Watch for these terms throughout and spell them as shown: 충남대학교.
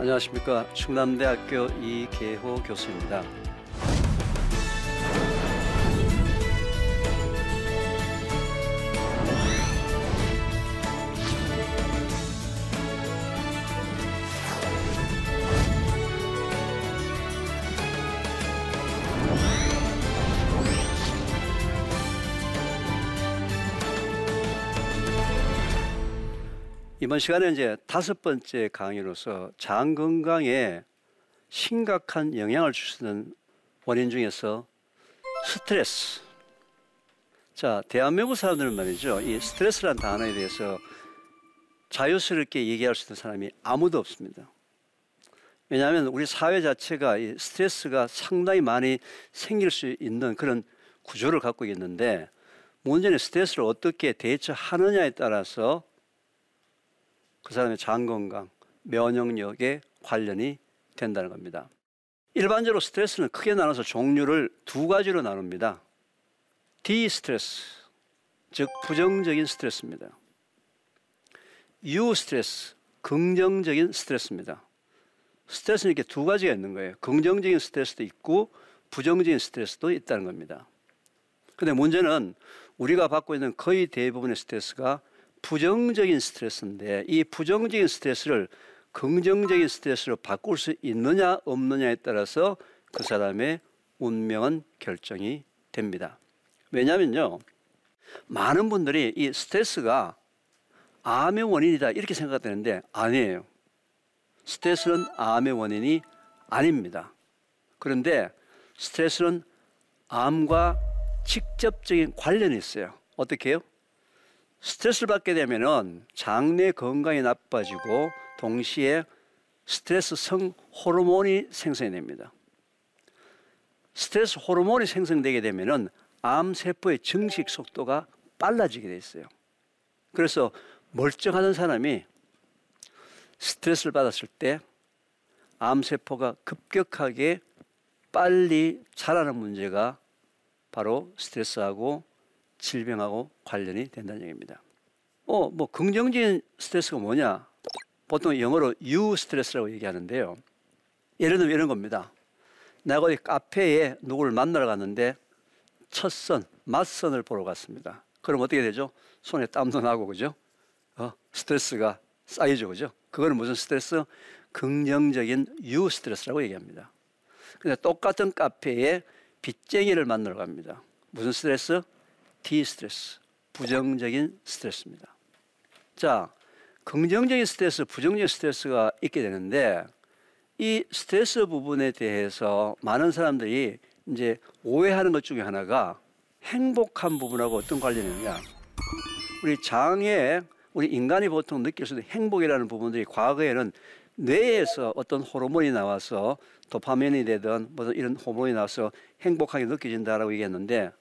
안녕하십니까. 충남대학교 이계호 교수입니다. 이번 시간에 이제 5번째 강의로서 장 건강에 심각한 영향을 줄 수 있는 원인 중에서 스트레스. 자, 대한민국 사람들은 말이죠. 이 스트레스란 단어에 대해서 자유스럽게 얘기할 수 있는 사람이 아무도 없습니다. 왜냐하면 우리 사회 자체가 이 스트레스가 상당히 많이 생길 수 있는 그런 구조를 갖고 있는데, 문제는 스트레스를 어떻게 대처하느냐에 따라서 그 사람의 장 건강, 면역력에 관련이 된다는 겁니다. 일반적으로 스트레스는 크게 나눠서 종류를 2가지로 나눕니다. 디스트레스, 즉 부정적인 스트레스입니다. 유스트레스, 긍정적인 스트레스입니다. 스트레스는 이렇게 2가지가 있는 거예요. 긍정적인 스트레스도 있고 부정적인 스트레스도 있다는 겁니다. 근데 문제는 우리가 받고 있는 거의 대부분의 스트레스가 부정적인 스트레스인데, 이 부정적인 스트레스를 긍정적인 스트레스로 바꿀 수 있느냐 없느냐에 따라서 그 사람의 운명은 결정이 됩니다. 왜냐면요, 많은 분들이 이 스트레스가 암의 원인이다 이렇게 생각되는데 아니에요. 스트레스는 암의 원인이 아닙니다. 그런데 스트레스는 암과 직접적인 관련이 있어요. 어떻게 해요? 스트레스를 받게 되면은 장내 건강이 나빠지고 동시에 스트레스성 호르몬이 생성이 됩니다. 스트레스 호르몬이 생성되게 되면은 암세포의 증식 속도가 빨라지게 돼 있어요. 그래서 멀쩡하던 사람이 스트레스를 받았을 때 암세포가 급격하게 빨리 자라는 문제가 바로 스트레스하고 질병하고 관련이 된다는 얘기입니다. 긍정적인 스트레스가 뭐냐? 보통 영어로 U 스트레스라고 얘기하는데요. 예를 들면 이런 겁니다. 내가 어디 카페에 누구를 만나러 갔는데 첫 선, 맞선을 보러 갔습니다. 그럼 어떻게 되죠? 손에 땀도 나고, 그죠? 스트레스가 쌓이죠, 그죠? 그거는 무슨 스트레스? 긍정적인 U 스트레스라고 얘기합니다. 근데 똑같은 카페에 빚쟁이를 만나러 갑니다. 무슨 스트레스? 디스트레스, 부정적인 스트레스입니다. 자, 긍정적인 스트레스, 부정적인 스트레스가 있게 되는데, 이 스트레스 부분에 대해서 많은 사람들이 이제 오해하는 것 중에 하나가 행복한 부분하고 어떤 관련이 있느냐. 우리 장에 우리 인간이 보통 느낄 수 있는 행복이라는 부분들이 과거에는 뇌에서 어떤 호르몬이 나와서 도파민이 되든 뭐 이런 호르몬이 나와서 행복하게 느껴진다라고 얘기했는데,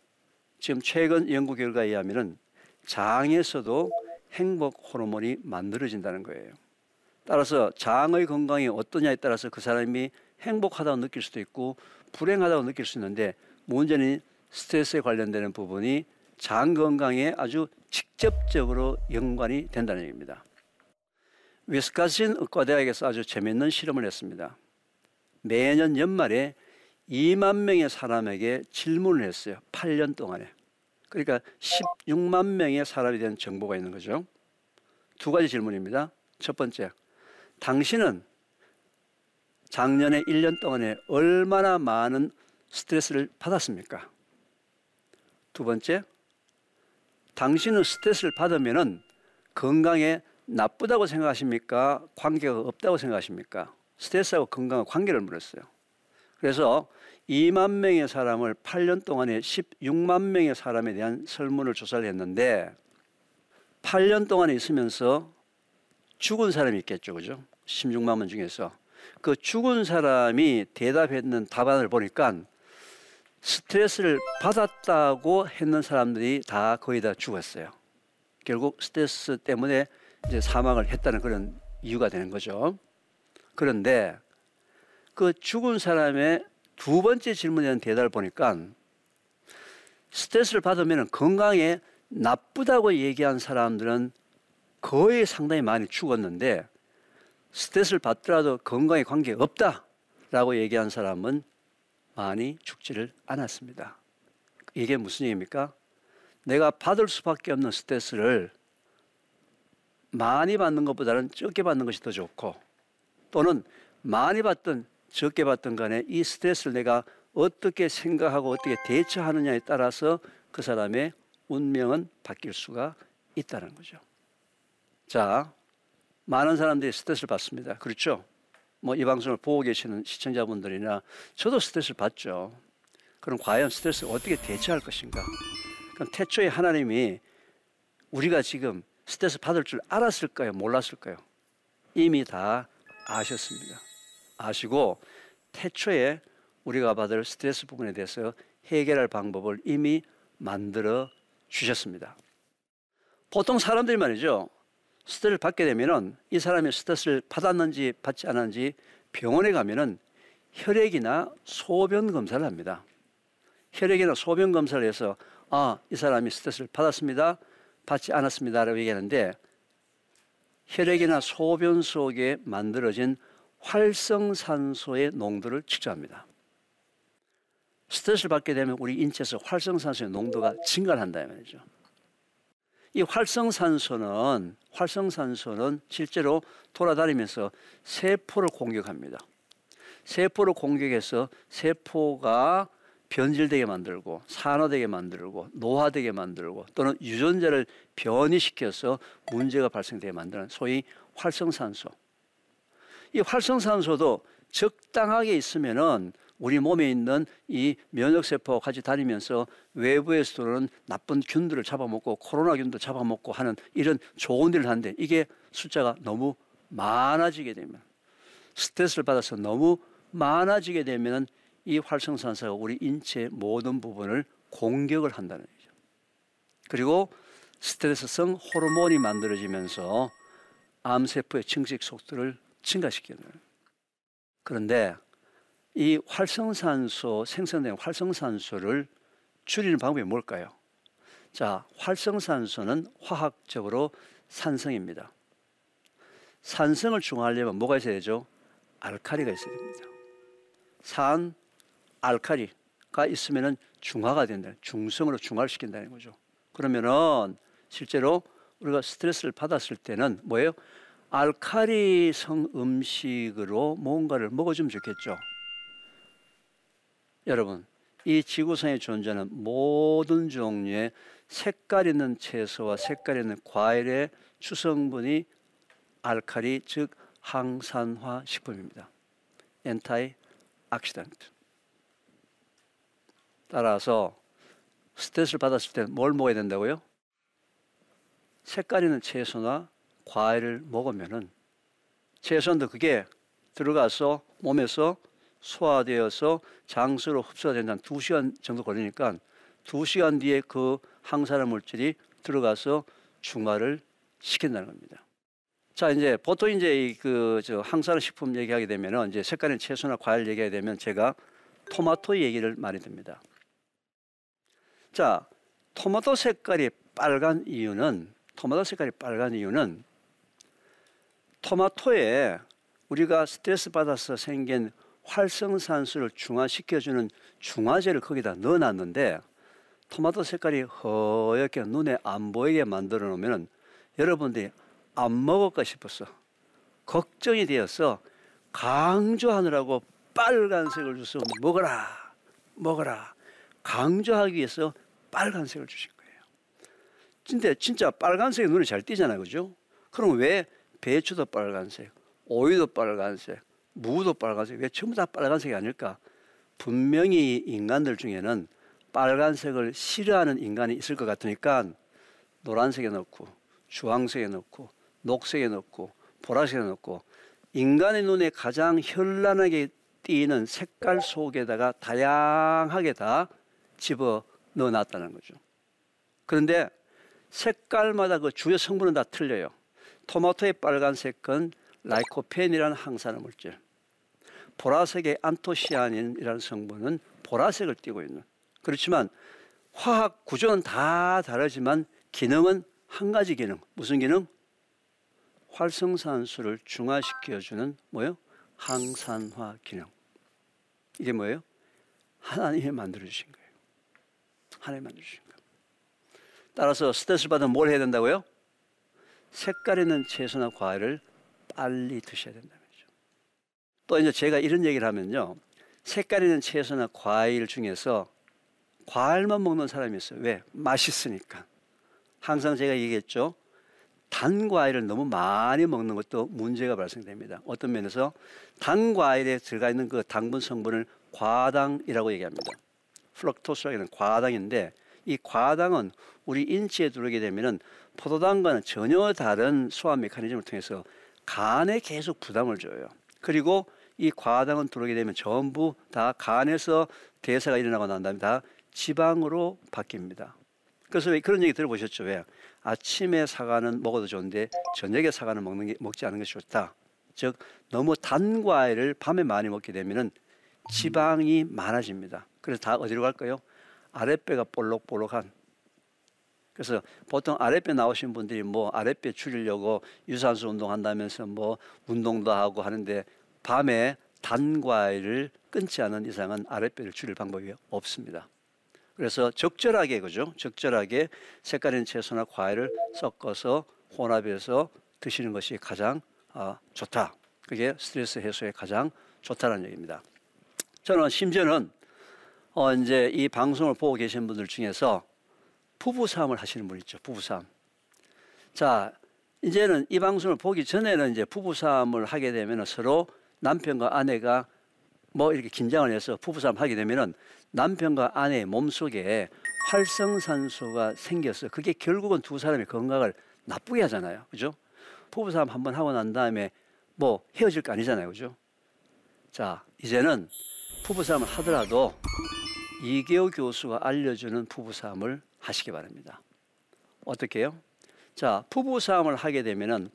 지금 최근 연구 결과에 의하면 장에서도 행복 호르몬이 만들어진다는 거예요. 따라서 장의 건강이 어떠냐에 따라서 그 사람이 행복하다고 느낄 수도 있고 불행하다고 느낄 수 있는데, 문제는 스트레스에 관련되는 부분이 장 건강에 아주 직접적으로 연관이 된다는 얘기입니다. 위스콘신 의과대학에서 아주 재미있는 실험을 했습니다. 매년 연말에 2만 명의 사람에게 질문을 했어요. 8년 동안에. 그러니까 16만 명의 사람에 대한 정보가 있는 거죠. 2가지 질문입니다. 첫 번째, 당신은 작년에 1년 동안에 얼마나 많은 스트레스를 받았습니까? 두 번째, 당신은 스트레스를 받으면 건강에 나쁘다고 생각하십니까? 관계가 없다고 생각하십니까? 스트레스하고 건강과 관계를 물었어요. 그래서 2만 명의 사람을 8년 동안에 16만 명의 사람에 대한 설문을 조사를 했는데, 8년 동안에 있으면서 죽은 사람이 있겠죠, 그죠? 16만 명 중에서 그 죽은 사람이 대답했는 답안을 보니까 스트레스를 받았다고 했는 사람들이 다 거의 다 죽었어요. 결국 스트레스 때문에 이제 사망을 했다는 그런 이유가 되는 거죠. 그런데 그 죽은 사람의 두 번째 질문에 대한 대답을 보니까 스트레스를 받으면 건강에 나쁘다고 얘기한 사람들은 거의 상당히 많이 죽었는데, 스트레스를 받더라도 건강에 관계없다라고 얘기한 사람은 많이 죽지를 않았습니다. 이게 무슨 얘기입니까? 내가 받을 수밖에 없는 스트레스를 많이 받는 것보다는 적게 받는 것이 더 좋고, 또는 많이 받든 적게 받든 간에 이 스트레스를 내가 어떻게 생각하고 어떻게 대처하느냐에 따라서 그 사람의 운명은 바뀔 수가 있다는 거죠. 자, 많은 사람들이 스트레스를 받습니다. 그렇죠? 뭐 이 방송을 보고 계시는 시청자분들이나 저도 스트레스를 받죠. 그럼 과연 스트레스를 어떻게 대처할 것인가? 그럼 태초에 하나님이 우리가 지금 스트레스 받을 줄 알았을까요? 몰랐을까요? 이미 다 아셨습니다. 아시고 태초에 우리가 받을 스트레스 부분에 대해서 해결할 방법을 이미 만들어 주셨습니다. 보통 사람들이 말이죠, 스트레스를 받게 되면은 이 사람이 스트레스를 받았는지 받지 않았는지 병원에 가면은 혈액이나 소변 검사를 합니다. 혈액이나 소변 검사를 해서 아, 이 사람이 스트레스를 받았습니다, 받지 않았습니다라고 얘기하는데, 혈액이나 소변 속에 만들어진 활성산소의 농도를 측정합니다. 스트레스를 받게 되면 우리 인체에서 활성산소의 농도가 증가한다 말이죠. 이 활성산소는 실제로 돌아다니면서 세포를 공격합니다. 세포를 공격해서 세포가 변질되게 만들고 산화되게 만들고 노화되게 만들고, 또는 유전자를 변이시켜서 문제가 발생되게 만드는 소위 활성산소. 이 활성산소도 적당하게 있으면은 우리 몸에 있는 이 면역세포와 같이 다니면서 외부에서 들어오는 나쁜 균들을 잡아먹고 코로나균도 잡아먹고 하는 이런 좋은 일을 하는데, 이게 숫자가 너무 많아지게 되면, 스트레스를 받아서 너무 많아지게 되면 이 활성산소가 우리 인체의 모든 부분을 공격을 한다는 거죠. 그리고 스트레스성 호르몬이 만들어지면서 암세포의 증식 속도를 증가시키는 거예요. 그런데 이 활성산소, 생성된 활성산소를 줄이는 방법이 뭘까요? 자, 활성산소는 화학적으로 산성입니다. 산성을 중화하려면 뭐가 있어야 되죠? 알칼리가 있어야 됩니다. 산, 알칼리가 있으면 중화가 된다. 중성으로 중화를 시킨다는 거죠. 그러면은 실제로 우리가 스트레스를 받았을 때는 뭐예요? 알칼리성 음식으로 뭔가를 먹어주면 좋겠죠. 여러분, 이 지구상에 존재하는 모든 종류의 색깔 있는 채소와 색깔 있는 과일의 주성분이 알칼리, 즉 항산화 식품입니다. 엔타이 악시던트. 따라서 스트레스를 받았을 때는 뭘 먹어야 된다고요? 색깔 있는 채소나 과일을 먹으면은, 채소도 그게 들어가서 몸에서 소화되어서 장수로 흡수가 된다면 2시간 정도 걸리니까 2시간 뒤에 그 항산화 물질이 들어가서 중화를 시킨다는 겁니다. 자, 이제 보통 이제 그 항산화 식품 얘기하게 되면은, 이제 색깔 있는 채소나 과일 얘기하게 되면 제가 토마토 얘기를 많이 듭니다. 자, 토마토 색깔이 빨간 이유는 토마토에 우리가 스트레스 받아서 생긴 활성산소를 중화시켜주는 중화제를 거기다 넣어놨는데, 토마토 색깔이 허옇게 눈에 안 보이게 만들어 놓으면 여러분들이 안 먹을까 싶어서 걱정이 되어서 강조하느라고 빨간색을 줘서 먹어라 강조하기 위해서 빨간색을 주신 거예요. 근데 진짜 빨간색이 눈에 잘 띄잖아요, 그죠? 그럼 왜 배추도 빨간색, 오이도 빨간색, 무도 빨간색, 왜 전부 다 빨간색이 아닐까? 분명히 인간들 중에는 빨간색을 싫어하는 인간이 있을 것 같으니까 노란색에 넣고, 주황색에 넣고, 녹색에 넣고, 보라색에 넣고, 인간의 눈에 가장 현란하게 띄는 색깔 속에다가 다양하게 다 집어 넣어놨다는 거죠. 그런데 색깔마다 그 주요 성분은 다 틀려요. 토마토의 빨간색은 라이코펜이라는 항산화 물질, 보라색의 안토시아닌이라는 성분은 보라색을 띠고 있는, 그렇지만 화학 구조는 다 다르지만 기능은 한 가지 기능, 무슨 기능? 활성산소를 중화시켜주는 뭐요? 항산화 기능. 이게 뭐예요? 하나님이 만들어주신 거예요. 하나님이 만들어주신 거예요. 따라서 스트레스를 받으면 뭘 해야 된다고요? 색깔 있는 채소나 과일을 빨리 드셔야 된다는 거죠. 또 이제 제가 이런 얘기를 하면요, 색깔 있는 채소나 과일 중에서 과일만 먹는 사람이 있어요. 왜? 맛있으니까. 항상 제가 얘기했죠. 단 과일을 너무 많이 먹는 것도 문제가 발생됩니다. 어떤 면에서 단 과일에 들어가 있는 그 당분 성분을 과당이라고 얘기합니다. 플럭토스라고 하는 과당인데, 이 과당은 우리 인체에 들어오게 되면 포도당과는 전혀 다른 소화 메커니즘을 통해서 간에 계속 부담을 줘요. 그리고 이 과당은 들어오게 되면 전부 다 간에서 대사가 일어나고 난 다음에 다 지방으로 바뀝니다. 그래서 왜 그런 얘기 들어보셨죠? 왜? 아침에 사과는 먹어도 좋은데 저녁에 사과는 먹지 않는 것이 좋다. 즉 너무 단 과일을 밤에 많이 먹게 되면은 지방이 많아집니다. 그래서 다 어디로 갈까요? 아랫배가 볼록볼록한. 그래서 보통 아랫배 나오신 분들이 뭐 아랫배 줄이려고 유산소 운동한다면서 뭐 운동도 하고 하는데, 밤에 단 과일을 끊지 않은 이상은 아랫배를 줄일 방법이 없습니다. 그래서 적절하게, 그죠? 적절하게 색깔 있는 채소나 과일을 섞어서 혼합해서 드시는 것이 가장 좋다. 그게 스트레스 해소에 가장 좋다는 얘기입니다. 저는 심지어는 이제 이 방송을 보고 계신 분들 중에서 부부싸움을 하시는 분 있죠. 부부싸움. 자, 이제는 이 방송을 보기 전에는 이제 부부싸움을 하게 되면 서로 남편과 아내가 뭐 이렇게 긴장을 해서 부부싸움 하게 되면은 남편과 아내의 몸속에 활성산소가 생겨서 그게 결국은 두 사람의 건강을 나쁘게 하잖아요. 그죠? 부부싸움 한번 하고 난 다음에 뭐 헤어질 거 아니잖아요. 그죠? 자, 이제는 부부싸움을 하더라도 이계호 교수가 알려주는 부부싸움을 하시기 바랍니다. 어떻게 해요? 자, 부부싸움을 하게 되면은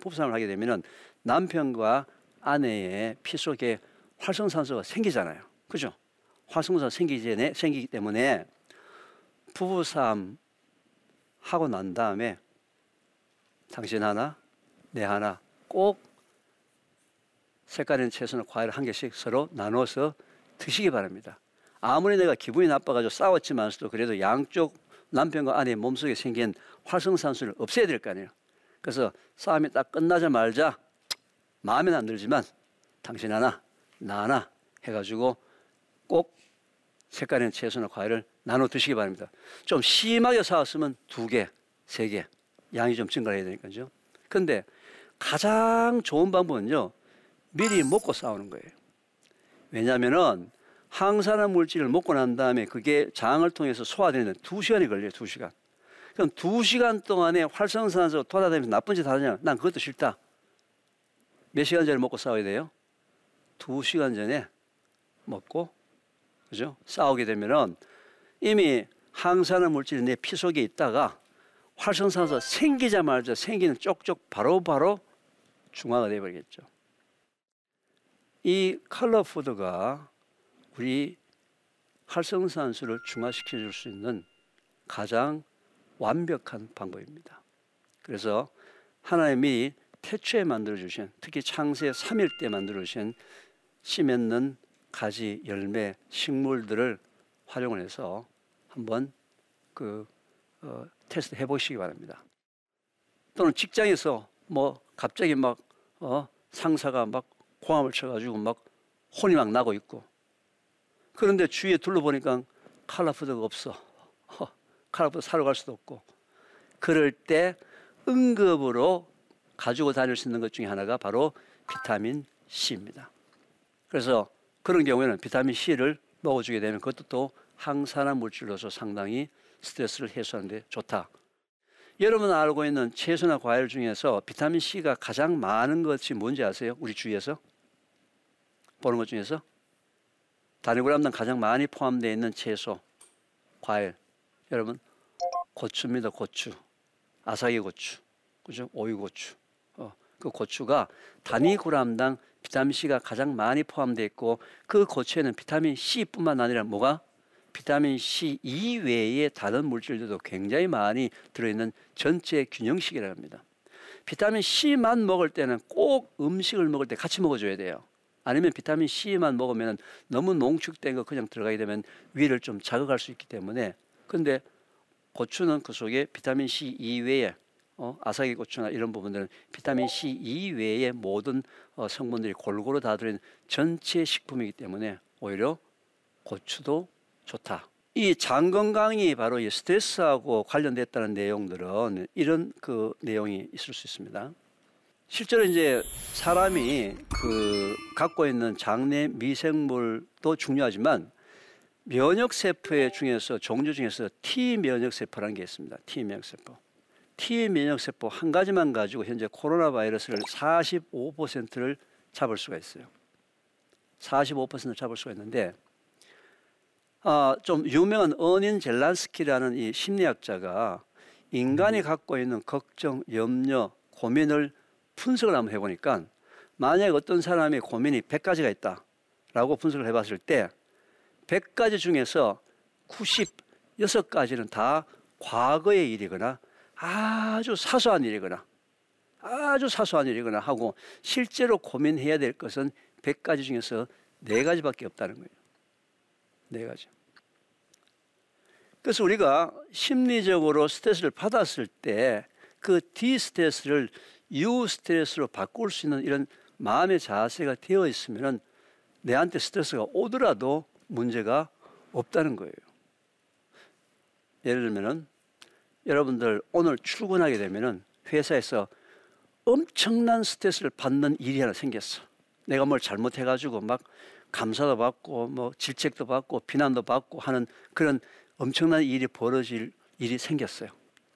남편과 아내의 피 속에 활성산소가 생기잖아요. 그죠? 활성산소가 생기기 때문에 부부싸움 하고 난 다음에 당신 하나, 내 하나 꼭 색깔 있는 채소나 과일 한 개씩 서로 나눠서 드시기 바랍니다. 아무리 내가 기분이 나빠가지고 싸웠지만서도 그래도 양쪽 남편과 아내의 몸속에 생긴 활성산소를 없애야 될 거 아니에요. 그래서 싸움이 딱 끝나자마자 마음에는 안 들지만 당신 하나, 나 하나 해가지고 꼭 색깔 있는 채소나 과일을 나눠 드시기 바랍니다. 좀 심하게 싸웠으면 2개, 3개 양이 좀 증가해야 되니까요. 근데 가장 좋은 방법은요, 미리 먹고 싸우는 거예요. 왜냐하면은 항산화 물질을 먹고 난 다음에 그게 장을 통해서 소화되는 2시간이 걸려요. 2시간. 그럼 2시간 동안에 활성산소 돌아다니면서 나쁜 짓 하냐? 난 그것도 싫다. 몇 시간 전에 먹고 싸워야 돼요? 2시간 전에 먹고, 그죠? 싸우게 되면은 이미 항산화 물질이 내 피 속에 있다가 활성산소 생기자마자 생기는 쪽쪽 바로바로 중화가 되어버리겠죠. 이 컬러푸드가 우리 활성산소를 중화시켜 줄 수 있는 가장 완벽한 방법입니다. 그래서 하나님이 태초에 만들어주신, 특히 창세 3일 때 만들어주신 씨 맺는 가지, 열매, 식물들을 활용을 해서 한번 테스트 해보시기 바랍니다. 또는 직장에서 뭐 갑자기 막 상사가 막 고함을 쳐가지고 막 혼이 막 나고 있고, 그런데 주위에 둘러보니까 컬러푸드가 없어. 컬러푸드 사러 갈 수도 없고. 그럴 때 응급으로 가지고 다닐 수 있는 것 중에 하나가 바로 비타민 C입니다. 그래서 그런 경우에는 비타민 C를 먹어주게 되면 그것도 또 항산화 물질로서 상당히 스트레스를 해소하는 데 좋다. 여러분 알고 있는 채소나 과일 중에서 비타민 C가 가장 많은 것이 뭔지 아세요? 우리 주위에서 보는 것 중에서? 단위그램당 가장 많이 포함되어 있는 채소, 과일, 여러분 고추입니다. 고추, 아삭이 고추, 그죠? 오이 고추. 그 고추가 단위그램당 비타민 C가 가장 많이 포함되어 있고, 그 고추에는 비타민 C뿐만 아니라 뭐가? 비타민 C 이외의 다른 물질들도 굉장히 많이 들어있는 전체 균형식이라고 합니다. 비타민 C만 먹을 때는 꼭 음식을 먹을 때 같이 먹어줘야 돼요. 아니면 비타민 C만 먹으면 너무 농축된 거 그냥 들어가게 되면 위를 좀 자극할 수 있기 때문에. 근데 고추는 그 속에 비타민 C 이외에 아삭이 고추나 이런 부분들은 비타민 C 이외의 모든 성분들이 골고루 다 들어있는 전체 식품이기 때문에 오히려 고추도 좋다. 이 장 건강이 바로 이 스트레스하고 관련됐다는 내용들은 이런 그 내용이 있을 수 있습니다. 실제로 이제 사람이 그 갖고 있는 장내 미생물도 중요하지만 면역 세포 중에서 종류 중에서 T 면역 세포라는 게 있습니다. T 면역 세포. T 면역 세포 한 가지만 가지고 현재 코로나 바이러스를 45%를 잡을 수가 있어요. 45%를 잡을 수가 있는데 좀 유명한 언인 젤란스키라는 이 심리학자가 인간이 갖고 있는 걱정, 염려, 고민을 분석을 한번 해보니까 만약 어떤 사람이 고민이 100가지가 있다라고 분석을 해봤을 때 100가지 중에서 96가지는 다 과거의 일이거나 아주 사소한 일이거나 하고 실제로 고민해야 될 것은 100가지 중에서 4가지밖에 없다는 거예요. 4가지. 그래서 우리가 심리적으로 스트레스를 받았을 때 그 D 스트레스를 U 스트레스로 바꿀 수 있는 이런 마음의 자세가 되어 있으면 내한테 스트레스가 오더라도 문제가 없다는 거예요. 예를 들면은 여러분들 오늘 출근하게 되면은 회사에서 엄청난 스트레스를 받는 일이 하나 생겼어. 내가 뭘 잘못해가지고 막 감사도 받고 뭐 질책도 받고 비난도 받고 하는 그런 엄청난 일이 벌어질 일이 생겼어요.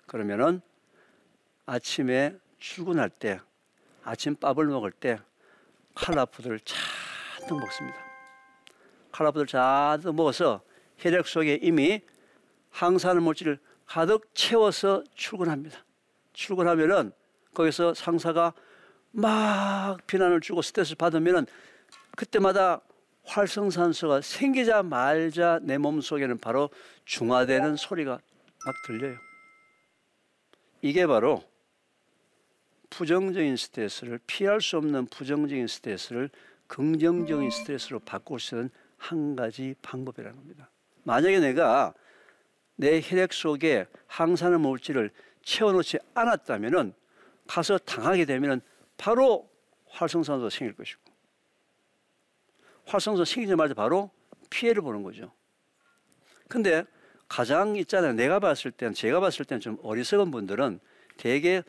그러면은 아침에 출근할 때 아침밥을 먹을 때 칼라푸드를 잔뜩 먹습니다. 칼라푸드를 잔뜩 먹어서 혈액 속에 이미 항산화물질을 가득 채워서 출근합니다. 출근하면은 거기서 상사가 막 비난을 주고 스트레스를 받으면은 그때마다 활성산소가 생기자 말자 내 몸속에는 바로 중화되는 소리가 막 들려요. 이게 바로 부정적인 스트레스를 피할 수 없는 부정적인 스트레스를 긍정적인 스트레스로 바꿀 수 있는 한 가지 방법이라는 겁니다. 만약에 내가 내 혈액 속에 항산화 물질을 채워놓지 않았다면은 가서 당하게 되면은 바로 활성산소가 생길 것이고 활성산소가 생기자마자 바로 피해를 보는 거죠. 근데 가장 있잖아요. 제가 봤을 때는 좀 어리석은 분들은 대개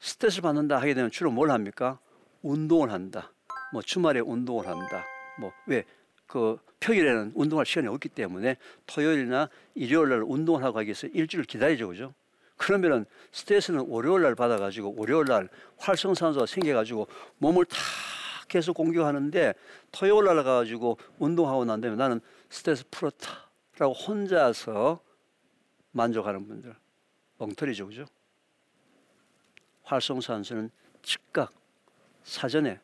스트레스 받는다 하게 되면 주로 뭘 합니까? 운동을 한다. 뭐 주말에 운동을 한다. 뭐 왜? 그 평일에는 운동할 시간이 없기 때문에 토요일이나 일요일날 운동을 하고 하기 위해서 일주일 기다리죠, 그죠? 그러면은 스트레스는 월요일날 받아가지고 월요일날 활성산소가 생겨가지고 몸을 다 계속 공격하는데 토요일날 가가지고 운동하고 난 다음에 나는 스트레스 풀었다라고 혼자서 만족하는 분들 엉터리죠, 그죠? 활성산소는 즉각 사전에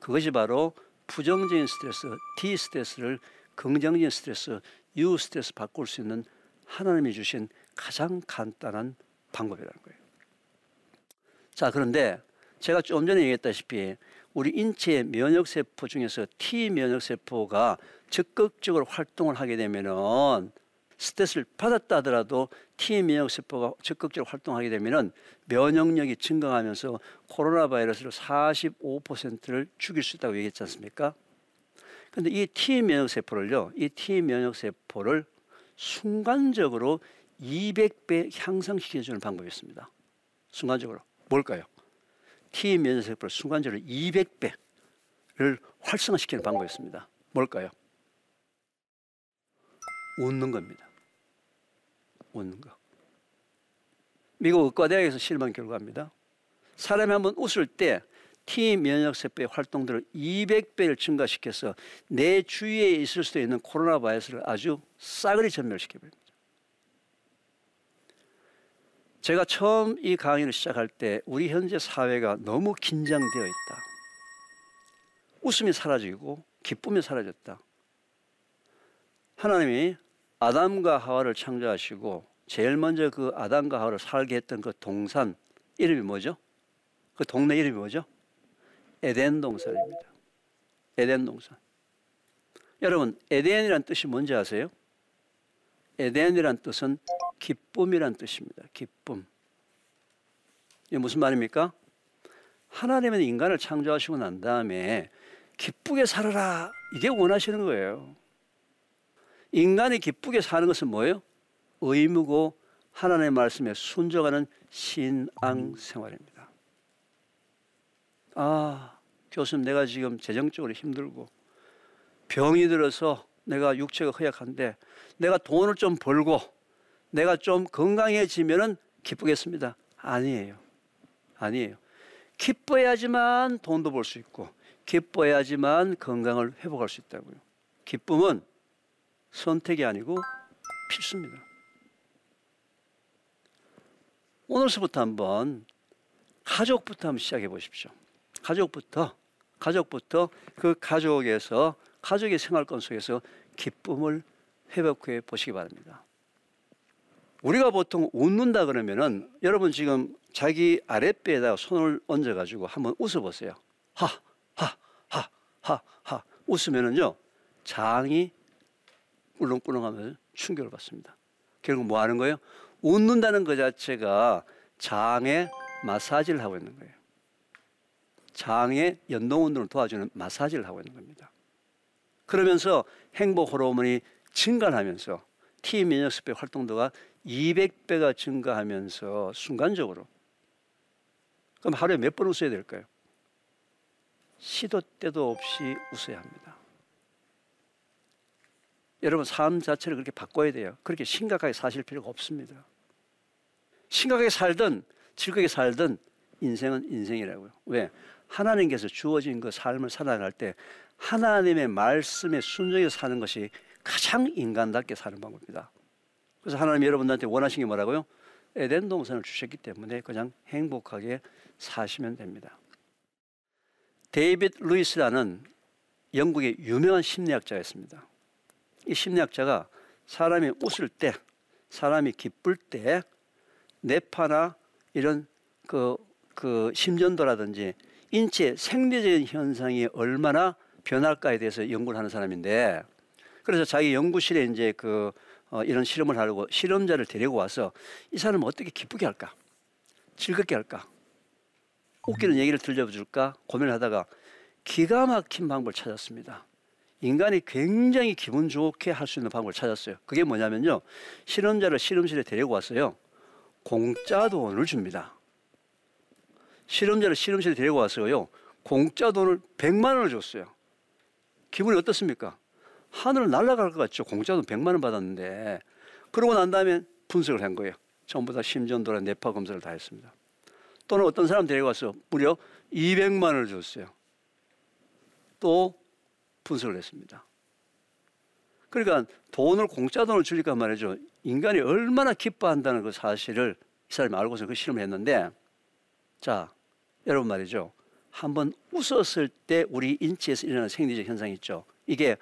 그것이 바로 부정적인 스트레스, D 스트레스를 긍정적인 스트레스, U 스트레스 바꿀 수 있는 하나님이 주신 가장 간단한 방법이라는 거예요. 자, 그런데 제가 좀 전에 얘기했다시피 우리 인체의 면역세포 중에서 T 면역세포가 적극적으로 활동을 하게 되면은 스트레스를 받았다 하더라도 T 면역세포가 적극적으로 활동하게 되면은 면역력이 증강하면서 코로나 바이러스를 45%를 죽일 수 있다고 얘기했지 않습니까? 그런데 이 T 면역세포를요, 이 T 면역세포를 순간적으로 200배 향상시켜주는 방법이 있습니다. 순간적으로. 뭘까요? T 면역세포를 순간적으로 200배를 활성화시키는 방법이 있습니다. 뭘까요? 웃는 겁니다. 웃는 거. 미국 의과대학에서 실험한 결과입니다. 사람이 한번 웃을 때 T 면역세포의 활동들을 200배를 증가시켜서 내 주위에 있을 수도 있는 코로나 바이러스를 아주 싸그리 전멸시켜버립니다. 제가 처음 이 강의를 시작할 때 우리 현재 사회가 너무 긴장되어 있다. 웃음이 사라지고 기쁨이 사라졌다. 하나님이 아담과 하와를 창조하시고 제일 먼저 그 아담과 하와를 살게 했던 그 동산 이름이 뭐죠? 그 동네 이름이 뭐죠? 에덴 동산입니다. 에덴 동산. 여러분, 에덴이란 뜻이 뭔지 아세요? 에덴이란 뜻은 기쁨이란 뜻입니다. 기쁨. 이게 무슨 말입니까? 하나님은 인간을 창조하시고 난 다음에 기쁘게 살아라, 이게 원하시는 거예요. 인간이 기쁘게 사는 것은 뭐예요? 의무고 하나님의 말씀에 순종하는 신앙 생활입니다. 아, 교수님, 내가 지금 재정적으로 힘들고 병이 들어서 내가 육체가 허약한데 내가 돈을 좀 벌고 내가 좀 건강해지면은 기쁘겠습니다. 아니에요. 아니에요. 기뻐야지만 돈도 벌 수 있고 기뻐야지만 건강을 회복할 수 있다고요. 기쁨은 선택이 아니고 필수입니다. 오늘서부터 한번 가족부터 한번 시작해 보십시오. 가족부터 그 가족에서, 가족의 생활권 속에서 기쁨을 회복해 보시기 바랍니다. 우리가 보통 웃는다 그러면은, 여러분 지금 자기 아랫배에다가 손을 얹어가지고 한번 웃어보세요. 하하하하하 웃으면은요, 장이 꿀렁꿀렁하면서 충격을 받습니다. 결국 뭐 하는 거예요? 웃는다는 것 자체가 장에 마사지를 하고 있는 거예요. 장의 연동 운동을 도와주는 마사지를 하고 있는 겁니다. 그러면서 행복 호르몬이 증가하면서 T 면역세포 활동도가 200배가 증가하면서 순간적으로. 그럼 하루에 몇 번 웃어야 될까요? 시도 때도 없이 웃어야 합니다. 여러분, 삶 자체를 그렇게 바꿔야 돼요. 그렇게 심각하게 사실 필요가 없습니다. 심각하게 살든 즐겁게 살든 인생은 인생이라고요. 왜? 하나님께서 주어진 그 삶을 살아갈 때 하나님의 말씀에 순종해서 사는 것이 가장 인간답게 사는 방법입니다. 그래서 하나님이 여러분들한테 원하신 게 뭐라고요? 에덴 동산을 주셨기 때문에 그냥 행복하게 사시면 됩니다. 데이빗 루이스라는 영국의 유명한 심리학자였습니다. 이 심리학자가 사람이 웃을 때, 사람이 기쁠 때 뇌파나 이런 그 심전도라든지 인체 생리적인 현상이 얼마나 변할까에 대해서 연구를 하는 사람인데, 그래서 자기 연구실에 이제 이런 실험을 하려고 실험자를 데리고 와서 이 사람을 어떻게 기쁘게 할까, 즐겁게 할까, 웃기는 얘기를 들려줄까 고민을 하다가 기가 막힌 방법을 찾았습니다. 인간이 굉장히 기분 좋게 할 수 있는 방법을 찾았어요. 그게 뭐냐면요, 실험자를 실험실에 데리고 왔어요. 공짜 돈을 줍니다. 실험자를 실험실에 데리고 왔어요. 공짜 돈을 100만 원을 줬어요. 기분이 어떻습니까? 하늘을 날아갈 것 같죠. 공짜 돈 100만 원 받았는데. 그러고 난 다음에 분석을 한 거예요. 전부 다 심전도랑 뇌파 검사를 다 했습니다. 또는 어떤 사람 데리고 와서 무려 200만 원을 줬어요. 또 분석을 했습니다. 그러니까 돈을, 공짜 돈을 주니까 말이죠, 인간이 얼마나 기뻐한다는 그 사실을 이 사람이 알고서 그 실험을 했는데, 자, 여러분 말이죠, 한번 웃었을 때 우리 인체에서 일어나는 생리적 현상이 있죠. 이게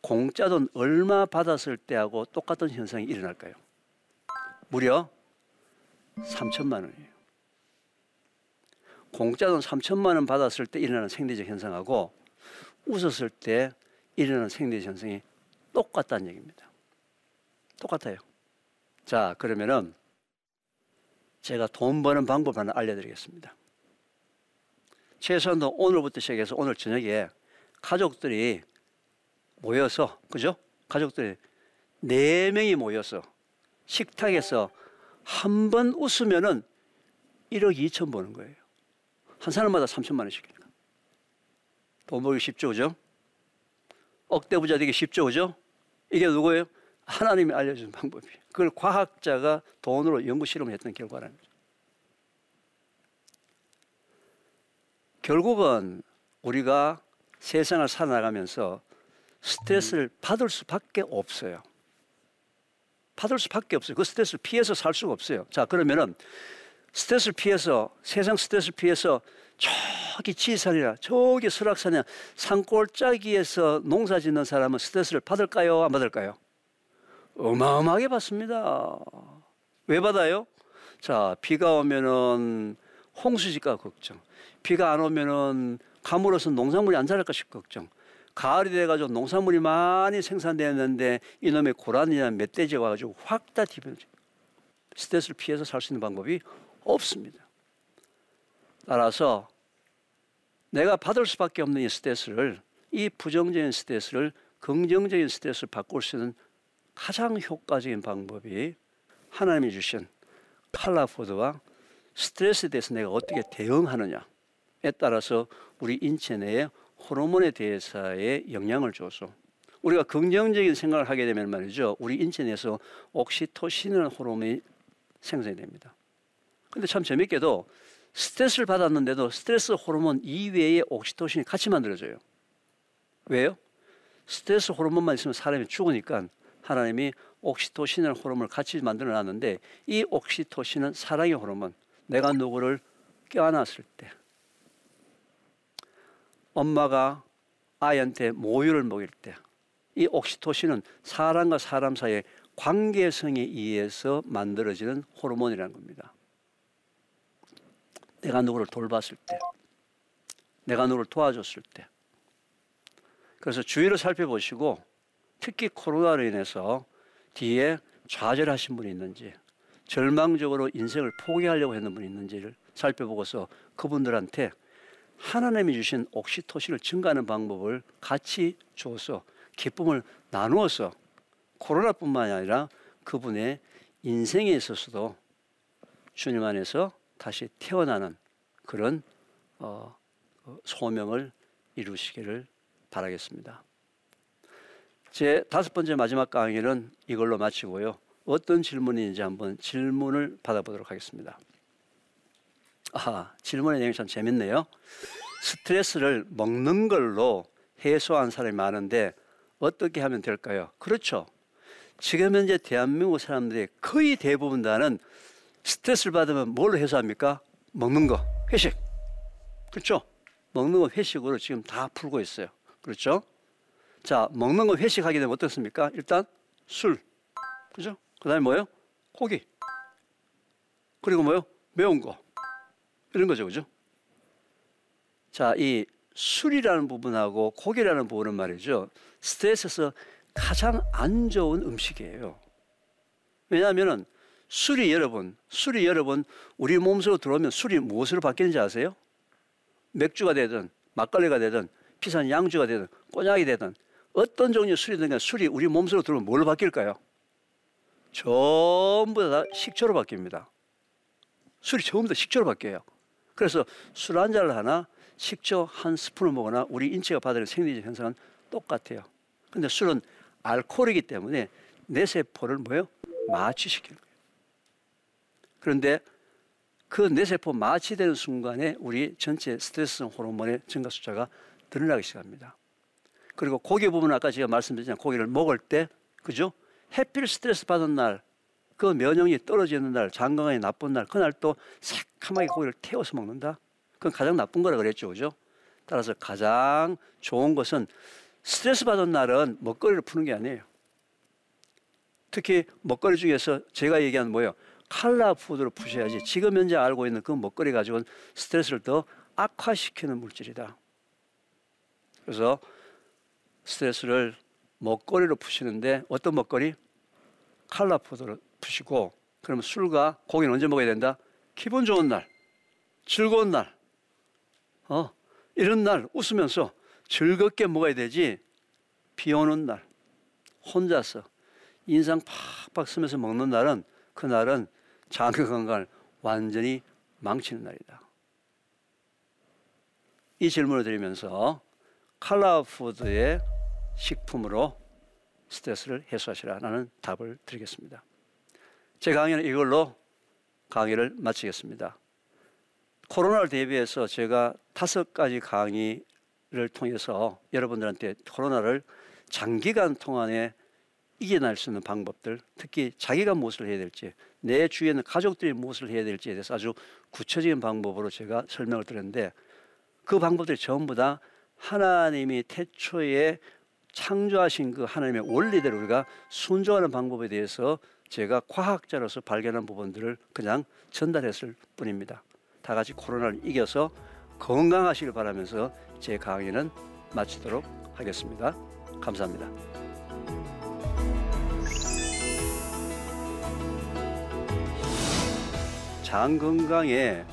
공짜 돈 얼마 받았을 때하고 똑같은 현상이 일어날까요? 무려 3천만 원이에요. 공짜 돈 3천만 원 받았을 때 일어나는 생리적 현상하고 웃었을 때 일어나는 생리적 현상이 똑같다는 얘기입니다. 똑같아요. 자, 그러면은 제가 돈 버는 방법 하나 알려드리겠습니다. 최소한도 오늘부터 시작해서 오늘 저녁에 가족들이 모여서, 그죠? 가족들이 4명이 모여서 식탁에서 한 번 웃으면은 1억 2천 버는 거예요. 한 사람마다 3천만 원씩이니까. 돈 벌기 쉽죠, 그죠? 억대 부자 되기 쉽죠, 그죠? 이게 누구예요? 하나님이 알려준 방법이에요. 그걸 과학자가 돈으로 연구 실험을 했던 결과라는 거죠. 결국은 우리가 세상을 살아나가면서 스트레스를 받을 수밖에 없어요. 받을 수밖에 없어요. 그 스트레스를 피해서 살 수가 없어요. 자, 그러면은 스트레스를 피해서, 세상 스트레스를 피해서 저기 지리산이나 저기 설악산이나 산골짜기에서 농사 짓는 사람은 스트레스를 받을까요, 안 받을까요? 어마어마하게 받습니다. 왜 받아요? 자, 비가 오면은 홍수질까 걱정, 비가 안 오면은 가물어서 농산물이 안 자랄까 싶고 걱정. 가을이 돼가지고 농산물이 많이 생산되었는데 이놈의 고란이나 멧돼지가 와가지고 확 다 뒤집어져. 스트레스를 피해서 살 수 있는 방법이 없습니다. 따라서 내가 받을 수밖에 없는 이 스트레스를, 이 부정적인 스트레스를 긍정적인 스트레스를 바꿀 수 있는 가장 효과적인 방법이 하나님이 주신 컬러푸드와 스트레스에 대해서 내가 어떻게 대응하느냐에 따라서 우리 인체 내에 호르몬에 대해서의 영향을 줘서, 우리가 긍정적인 생각을 하게 되면 말이죠, 우리 인체 내에서 옥시토신이라는 호르몬이 생성이 됩니다. 근데 참 재밌게도 스트레스를 받았는데도 스트레스 호르몬 이외에 옥시토신이 같이 만들어져요. 왜요? 스트레스 호르몬만 있으면 사람이 죽으니까 하나님이 옥시토신이라는 호르몬을 같이 만들어 놨는데, 이 옥시토신은 사랑의 호르몬, 내가 누구를 껴안았을 때, 엄마가 아이한테 모유를 먹일 때, 이 옥시토신은 사람과 사람 사이의 관계성에 의해서 만들어지는 호르몬이라는 겁니다. 내가 누구를 돌봤을 때, 내가 누구를 도와줬을 때. 그래서 주위를 살펴보시고, 특히 코로나로 인해서 뒤에 좌절하신 분이 있는지, 절망적으로 인생을 포기하려고 했는 분이 있는지를 살펴보고서 그분들한테 하나님이 주신 옥시토신을 증가하는 방법을 같이 줘서 기쁨을 나누어서 코로나뿐만 아니라 그분의 인생에 있어서도 주님 안에서 다시 태어나는 그런 소명을 이루시기를 바라겠습니다. 제 5번째 마지막 강의는 이걸로 마치고요. 어떤 질문인지 한번 질문을 받아보도록 하겠습니다. 아, 질문의 내용이 참 재밌네요. 스트레스를 먹는 걸로 해소한 사람이 많은데 어떻게 하면 될까요? 그렇죠. 지금 현재 대한민국 사람들이 거의 대부분 다는 스트레스를 받으면 뭘로 해소합니까? 먹는 거, 회식. 그렇죠? 먹는 거, 회식으로 지금 다 풀고 있어요. 그렇죠? 자, 먹는 거 회식하게 되면 어떻습니까? 일단 술, 그죠? 그 다음에 뭐예요? 고기. 그리고 뭐예요? 매운 거. 이런 거죠, 그죠? 자, 이 술이라는 부분하고 고기라는 부분은 말이죠, 스트레스에서 가장 안 좋은 음식이에요. 왜냐하면은 술이 여러분 우리 몸속으로 들어오면 술이 무엇으로 바뀌는지 아세요? 맥주가 되든 막걸리가 되든 비싼 양주가 되든 꼬냑이 되든 어떤 종류의 술이든 술이 우리 몸속으로 들어오면 뭘로 바뀔까요? 전부 다 식초로 바뀝니다. 술이 전부 다 식초로 바뀌어요. 그래서 술 한 잔을 하나, 식초 한 스푼을 먹거나 우리 인체가 받아들이는 생리적 현상은 똑같아요. 근데 술은 알코올이기 때문에 내 세포를 뭐예요? 마취시키는 거예요. 그런데 그 내 세포 마취되는 순간에 우리 전체 스트레스성 호르몬의 증가 숫자가 늘어나기 시작합니다. 그리고 고기 부분, 아까 제가 말씀드렸잖아요. 고기를 먹을 때, 그죠? 해필 스트레스 받은 날, 그 면역이 떨어지는 날, 장건강이 나쁜 날, 그날 또 새카맣게 고기를 태워서 먹는다? 그건 가장 나쁜 거라 그랬죠, 그죠? 따라서 가장 좋은 것은 스트레스 받은 날은 먹거리를 푸는 게 아니에요. 특히 먹거리 중에서 제가 얘기한 뭐예요? 컬러푸드로 푸셔야지. 지금 현재 알고 있는 그 먹거리 가지고는 스트레스를 더 악화시키는 물질이다. 그래서 스트레스를 먹거리로 푸시는데, 어떤 먹거리? 컬러푸드로 푸시고, 그러면 술과 고기는 언제 먹어야 된다? 기분 좋은 날, 즐거운 날, 이런 날 웃으면서 즐겁게 먹어야 되지, 비 오는 날, 혼자서 인상 팍팍 쓰면서 먹는 날은, 그날은 장건강을 완전히 망치는 날이다. 이 질문을 드리면서 컬러푸드의 식품으로 스트레스를 해소하시라는 답을 드리겠습니다. 제 강의는 이걸로 강의를 마치겠습니다. 코로나를 대비해서 제가 5가지 강의를 통해서 여러분들한테 코로나를 장기간 동안에 이겨낼 수 있는 방법들, 특히 자기가 무엇을 해야 될지, 내 주위에 있는 가족들이 무엇을 해야 될지에 대해서 아주 구체적인 방법으로 제가 설명을 드렸는데, 그 방법들이 전부 다 하나님이 태초에 창조하신 그 하나님의 원리대로 우리가 순종하는 방법에 대해서 제가 과학자로서 발견한 부분들을 그냥 전달했을 뿐입니다. 다 같이 코로나를 이겨서 건강하시길 바라면서 제 강의는 마치도록 하겠습니다. 감사합니다. 장 건강에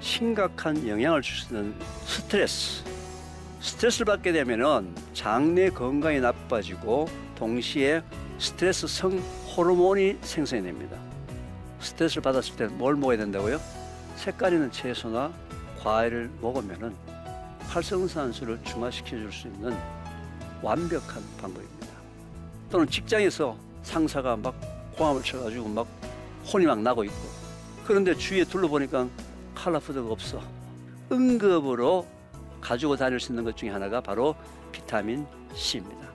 심각한 영향을 줄 수 있는 스트레스를 받게 되면은 장내 건강이 나빠지고 동시에 스트레스성 호르몬이 생성이 됩니다. 스트레스를 받았을 때 뭘 먹어야 된다고요? 색깔 있는 채소나 과일을 먹으면은 활성산소를 중화시켜줄 수 있는 완벽한 방법입니다. 또는 직장에서 상사가 막 고함을 쳐가지고 막 혼이 막 나고 있고, 그런데 주위에 둘러보니까 컬러푸드가 없어. 응급으로 가지고 다닐 수 있는 것 중에 하나가 바로 비타민 C입니다.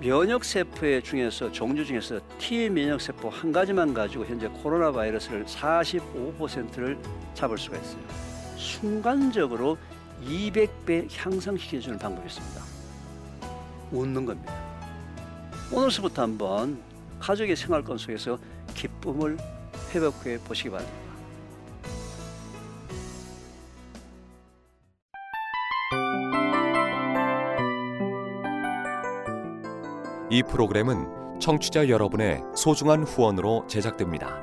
면역세포 중에서 종류 중에서 T 면역세포 한 가지만 가지고 현재 코로나 바이러스를 45%를 잡을 수가 있어요. 순간적으로 200배 향상시켜주는 방법이 있습니다. 웃는 겁니다. 오늘서부터 한번 가족의 생활권 속에서 기쁨을 회복해 보시기 바랍니다. 이 프로그램은 청취자 여러분의 소중한 후원으로 제작됩니다.